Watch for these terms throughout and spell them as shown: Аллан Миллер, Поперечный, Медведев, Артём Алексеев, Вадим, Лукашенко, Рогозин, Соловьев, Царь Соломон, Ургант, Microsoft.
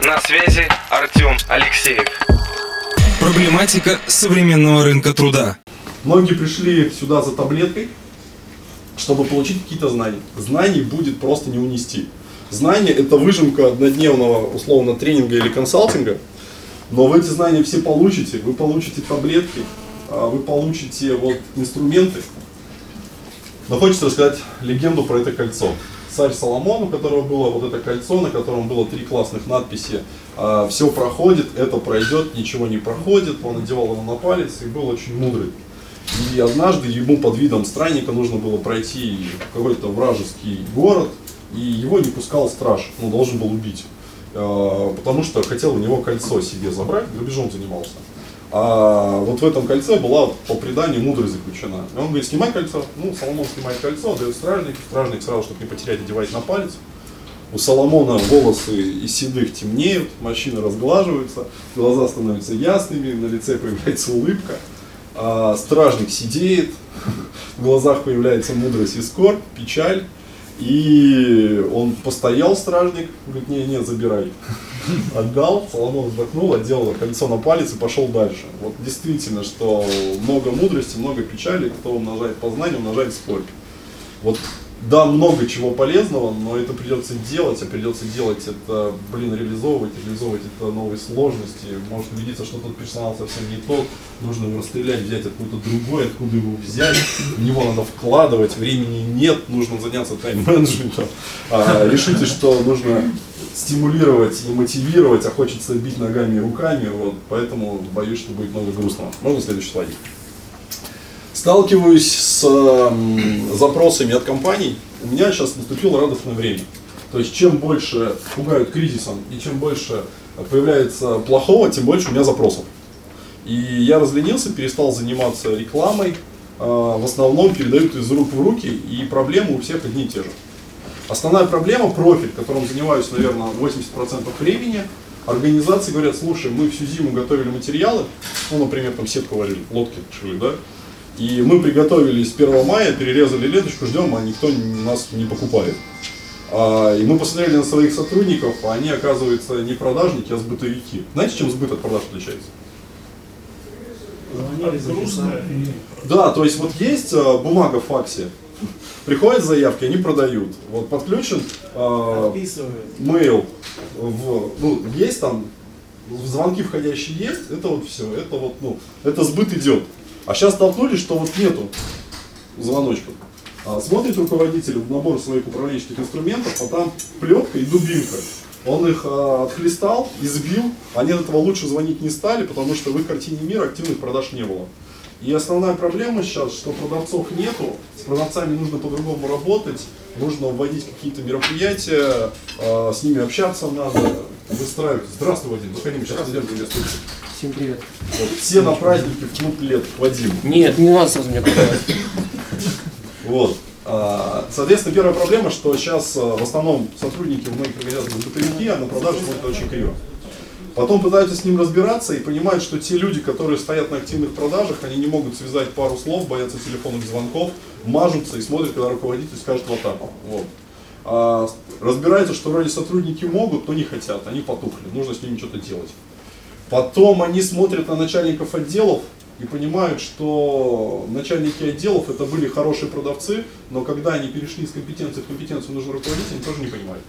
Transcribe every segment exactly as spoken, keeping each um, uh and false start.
На связи Артём Алексеев. Проблематика современного рынка труда. Многие пришли сюда за таблеткой, чтобы получить какие-то знания. Знаний будет просто не унести. Знания – это выжимка однодневного, условно, тренинга или консалтинга, но вы эти знания все получите. Вы получите таблетки, вы получите вот инструменты. Но хочется рассказать легенду про это кольцо. Царь Соломон, у которого было вот это кольцо, на котором было три классных надписи «Все проходит, это пройдет, ничего не проходит». Он одевал его на палец и был очень мудрый. И однажды ему под видом странника нужно было пройти какой-то вражеский город, и его не пускал страж, он должен был убить, потому что хотел у него кольцо себе забрать, грабежом занимался. А вот в этом кольце была по преданию мудрость заключена. И он говорит, снимай кольцо. Ну, Соломон снимает кольцо, дает стражник. Стражник сразу, чтобы не потерять, одевает на палец. У Соломона волосы из седых темнеют, морщины разглаживаются, глаза становятся ясными, на лице появляется улыбка. А стражник сидеет, в глазах появляется мудрость и скорбь, печаль. И он постоял, стражник, говорит, не, не, забирай. Отдал, Соломон вздохнул, отделал кольцо на палец и пошел дальше. Вот действительно, что много мудрости, много печали, кто умножает познание, умножает скорбь. Вот да, много чего полезного, но это придется делать, а придется делать это, блин, реализовывать, реализовывать это новые сложности. Может убедиться, что тот персонал совсем не тот, нужно его расстрелять, взять откуда-то другой, откуда его взять, в него надо вкладывать, времени нет, нужно заняться тайм-менеджментом. А, решите, что нужно стимулировать и мотивировать, а хочется бить ногами и руками, вот, поэтому боюсь, что будет много грустного. Можно следующий слайд? Сталкиваюсь с э, запросами от компаний. У меня сейчас наступило радостное время. То есть чем больше пугают кризисом и чем больше появляется плохого, тем больше у меня запросов. И я разленился, перестал заниматься рекламой. Э, в основном передают из рук в руки, и проблемы у всех одни и те же. Основная проблема – профиль, которым занимаюсь, наверное, восемьдесят процентов времени. Организации говорят, слушай, мы всю зиму готовили материалы, ну, например, там сетку варили, лодки шили, да? И мы приготовились первого мая, перерезали ленточку, ждем, а никто нас не покупает. И мы посмотрели на своих сотрудников, а они, оказывается, не продажники, а сбытовики. Знаете, чем сбыт от продаж отличается? Да, то есть вот есть бумага в факсе. Приходят заявки, они продают. Вот подключен мейл. Э, ну, есть там, звонки входящие есть, это вот все. Это вот, ну, это сбыт идет. А сейчас столкнулись, что вот нету звоночков. А смотрит руководитель в набор своих управленческих инструментов, а там плетка и дубинка. Он их э, отхлестал, избил, они от этого лучше звонить не стали, потому что в их картине мира активных продаж не было. И основная проблема сейчас, что продавцов нету, с продавцами нужно по-другому работать, нужно вводить какие-то мероприятия, э, с ними общаться надо, выстраивать. Здравствуй, Вадим, заходи, мы сейчас идем тебе слушать. Всем привет. Вот, все на празднике в клуб лет, Вадим. Нет, не вас сразу мне понравилось. Вот. Соответственно, первая проблема, что сейчас в основном сотрудники в многих организациях бытовики, а на продажу смотрят очень криво. Потом пытаются с ним разбираться и понимают, что те люди, которые стоят на активных продажах, они не могут связать пару слов, боятся телефонных звонков, мажутся и смотрят, когда руководитель скажет вот так. Вот. А разбираются, что вроде сотрудники могут, но не хотят, они потухли, нужно с ними что-то делать. Потом они смотрят на начальников отделов и понимают, что начальники отделов это были хорошие продавцы, но когда они перешли с компетенции в компетенцию, нужен руководитель, они тоже не понимают.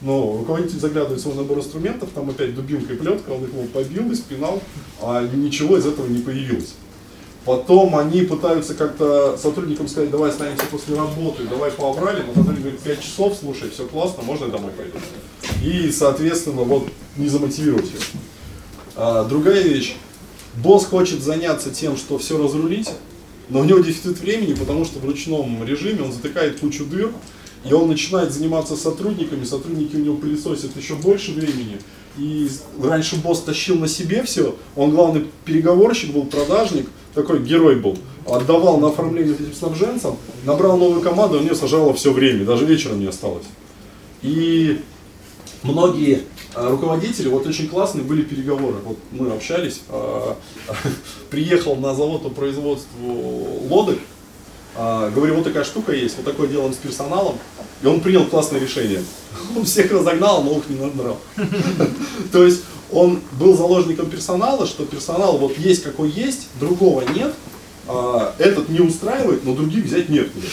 Но руководитель заглядывает в свой набор инструментов, там опять дубинка и плетка, он его побил и спинал, а ничего из этого не появилось. Потом они пытаются как-то сотрудникам сказать, давай останемся после работы, давай пообрали, но сотрудник говорит, пять часов, слушай, все классно, можно я домой пойду. И, соответственно, вот не замотивировать их. А, другая вещь, босс хочет заняться тем, что все разрулить, но у него дефицит времени, потому что в ручном режиме он затыкает кучу дыр, и он начинает заниматься сотрудниками, сотрудники у него пылесосят еще больше времени. И раньше босс тащил на себе все, он главный переговорщик был, продажник, такой герой был. Отдавал на оформление этим снабженцам, набрал новую команду, у нее сажало все время, даже вечером не осталось. И многие руководители, вот очень классные были переговоры, вот мы общались, приехал на завод по производству лодок, А, говорю, вот такая штука есть, вот такое делаем с персоналом. И он принял классное решение. Он всех разогнал, но их не надрал. То есть он был заложником персонала, что персонал вот есть какой есть, другого нет. Этот не устраивает, но других взять некуда.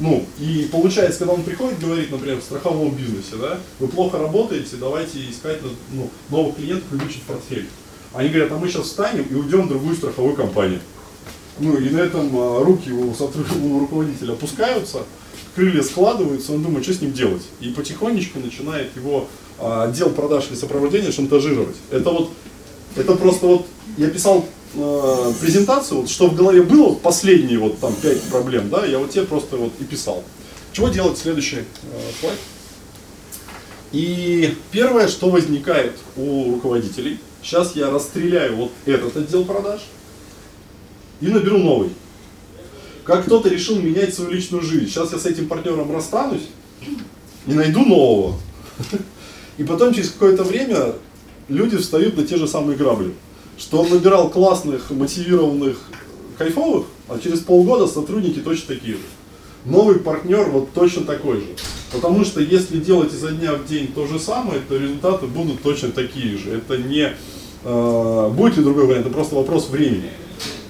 Ну, и получается, когда он приходит, говорит, например, в страховом бизнесе, да, вы плохо работаете, давайте искать ну, новых клиентов и увеличить портфель. Они говорят, а мы сейчас встанем и уйдем в другую страховую компанию. Ну, и на этом руки у, у руководителя опускаются, крылья складываются, он думает, что с ним делать. И потихонечку начинает его отдел продаж или сопровождения шантажировать. Это вот, это просто вот, я писал презентацию, вот, что в голове было, последние вот там пять проблем, да, я вот тебе просто вот и писал. Чего делать? Следующий э, слайд. И первое, что возникает у руководителей, сейчас я расстреляю вот этот отдел продаж и наберу новый. Как кто-то решил менять свою личную жизнь, сейчас я с этим партнером расстанусь и найду нового. И потом через какое-то время люди встают на те же самые грабли. Что он набирал классных, мотивированных, кайфовых, а через полгода сотрудники точно такие же. Новый партнер вот точно такой же. Потому что если делать изо дня в день то же самое, то результаты будут точно такие же. Это не э, будет ли другой вариант, это просто вопрос времени.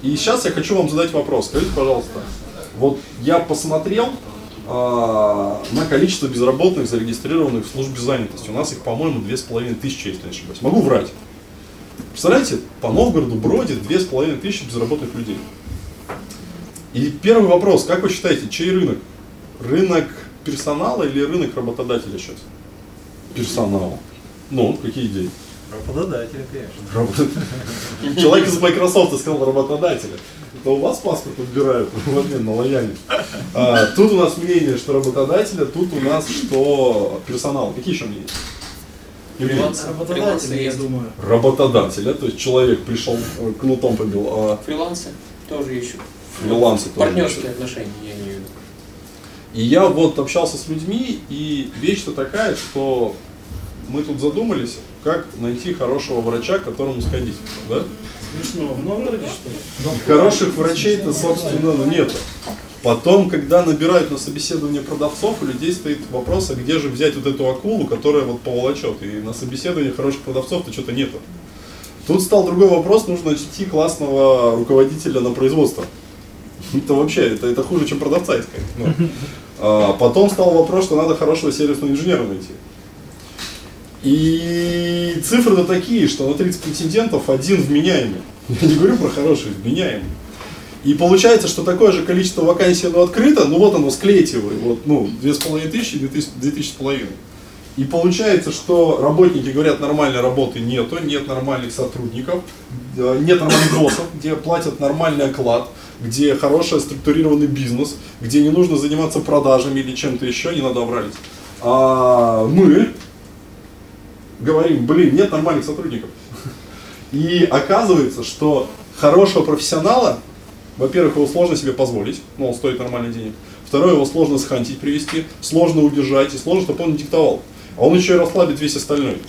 И сейчас я хочу вам задать вопрос. Скажите, пожалуйста, вот я посмотрел э, на количество безработных, зарегистрированных в службе занятости. У нас их, по-моему, две с половиной тысячи, если не ошибаюсь. Могу врать. Представляете, по Новгороду бродит две с половиной тысячи безработных людей. И первый вопрос, как вы считаете, чей рынок? Рынок персонала или рынок работодателя сейчас? Персонала. Ну, какие идеи? Работодателя, конечно. Работ... Человек из Microsoft сказал работодателя. Но у вас паспорт отбирают в обмен на лояльность. А, тут у нас мнение, что работодателя, тут у нас, что персонал. Какие еще мнения? Работодателя, я думаю. Работодателя, то есть человек пришел, кнутом побил. А... Фрилансы тоже ищут. Фрилансы тоже партнерские ищут. Отношения, я не вижу. И я вот общался с людьми, и вещь-то такая, что мы тут задумались, как найти хорошего врача, к которому сходить. Да? Смешно. В Новгороде, что ли? Хороших врачей-то, собственно, нет. Потом, когда набирают на собеседование продавцов, у людей стоит вопрос, а где же взять вот эту акулу, которая вот поволочет. И на собеседовании хороших продавцов-то что-то нету. Тут стал другой вопрос, нужно найти классного руководителя на производство. Это вообще, это, это хуже, чем продавца искать. Но. А потом стал вопрос, что надо хорошего сервисного инженера найти. И цифры-то такие, что на тридцать претендентов один вменяемый. Я не говорю про хороший, вменяемый. И получается, что такое же количество вакансий оно открыто, ну вот оно, склейте вы, вот, ну, две с половиной тысячи, две тысячи с половиной. И получается, что работники говорят, нормальной работы нету, нет нормальных сотрудников, нет нормальных боссов, где платят нормальный оклад, где хороший структурированный бизнес, где не нужно заниматься продажами или чем-то еще, не надо вралить. А мы говорим, блин, нет нормальных сотрудников. И оказывается, что хорошего профессионала, во-первых, его сложно себе позволить, но он стоит нормальных денег. Второе, его сложно схантить, привести, сложно удержать и сложно, чтобы он не диктовал. А он еще и расслабит весь остальной.